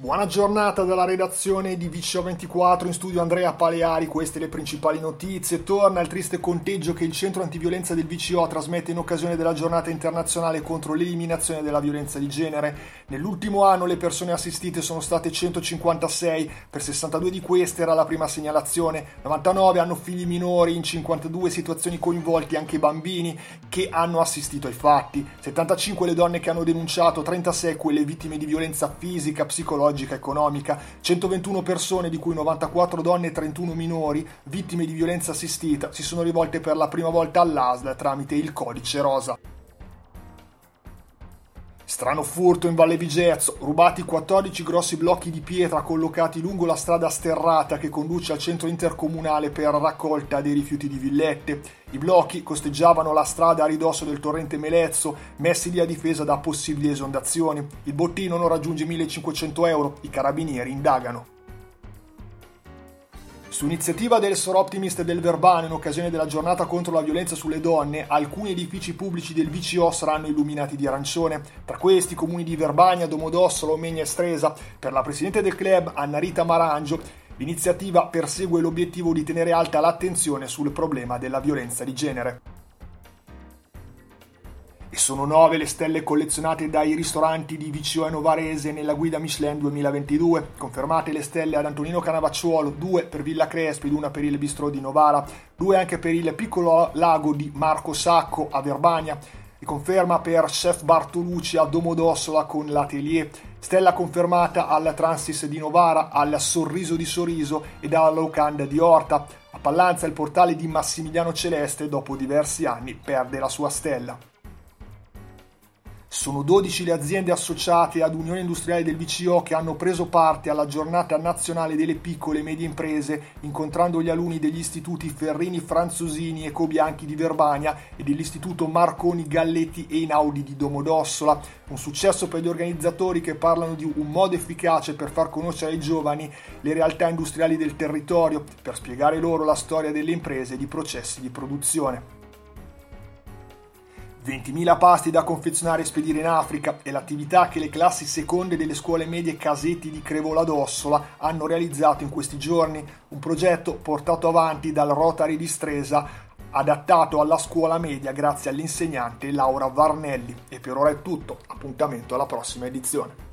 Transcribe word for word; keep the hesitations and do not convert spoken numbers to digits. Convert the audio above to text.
Buona giornata dalla redazione di V C O ventiquattro, in studio Andrea Paleari, queste le principali notizie. Torna il triste conteggio che il Centro Antiviolenza del V C O trasmette in occasione della giornata internazionale contro l'eliminazione della violenza di genere. Nell'ultimo anno le persone assistite sono state centocinquantasei, per sessantadue di queste era la prima segnalazione, novantanove hanno figli minori, in cinquantadue situazioni coinvolti anche i bambini che hanno assistito ai fatti, settantacinque le donne che hanno denunciato, trentasei quelle vittime di violenza fisica, psicologica, economica, centoventuno persone, di cui novantaquattro donne e trentuno minori, vittime di violenza assistita, si sono rivolte per la prima volta all'A S L tramite il codice rosa. Strano furto in Valle Vigezzo, rubati quattordici grossi blocchi di pietra collocati lungo la strada sterrata che conduce al centro intercomunale per raccolta dei rifiuti di Villette. I blocchi costeggiavano la strada a ridosso del torrente Melezzo, messi lì a difesa da possibili esondazioni. Il bottino non raggiunge millecinquecento euro, i carabinieri indagano. Su iniziativa del Soroptimist del Verbano, in occasione della giornata contro la violenza sulle donne, alcuni edifici pubblici del V C O saranno illuminati di arancione, tra questi comuni di Verbania, Domodossola, Omegna e Stresa. Per la presidente del club, Anna Rita Marangio, l'iniziativa persegue l'obiettivo di tenere alta l'attenzione sul problema della violenza di genere. E sono nove le stelle collezionate dai ristoranti di V C O e Novarese nella guida Michelin duemilaventidue. Confermate le stelle ad Antonino Canavacciuolo, due per Villa Crespi ed una per il Bistrò di Novara, due anche per il Piccolo Lago di Marco Sacco a Verbania, e conferma per Chef Bartolucci a Domodossola con l'Atelier. Stella confermata alla Transis di Novara, alla Sorriso di Sorriso e alla Locanda di Horta. A Pallanza il portale di Massimiliano Celeste, dopo diversi anni, perde la sua stella. Sono dodici le aziende associate ad Unione Industriale del V C O che hanno preso parte alla giornata nazionale delle piccole e medie imprese, incontrando gli alunni degli istituti Ferrini Franzosini e Cobianchi di Verbania e dell'istituto Marconi Galletti e Inaudi di Domodossola. Un successo per gli organizzatori che parlano di un modo efficace per far conoscere ai giovani le realtà industriali del territorio, per spiegare loro la storia delle imprese e di processi di produzione. ventimila pasti da confezionare e spedire in Africa è l'attività che le classi seconde delle scuole medie Casetti di Crevola d'Ossola hanno realizzato in questi giorni, un progetto portato avanti dal Rotary di Stresa, adattato alla scuola media grazie all'insegnante Laura Varnelli. E per ora è tutto, appuntamento alla prossima edizione.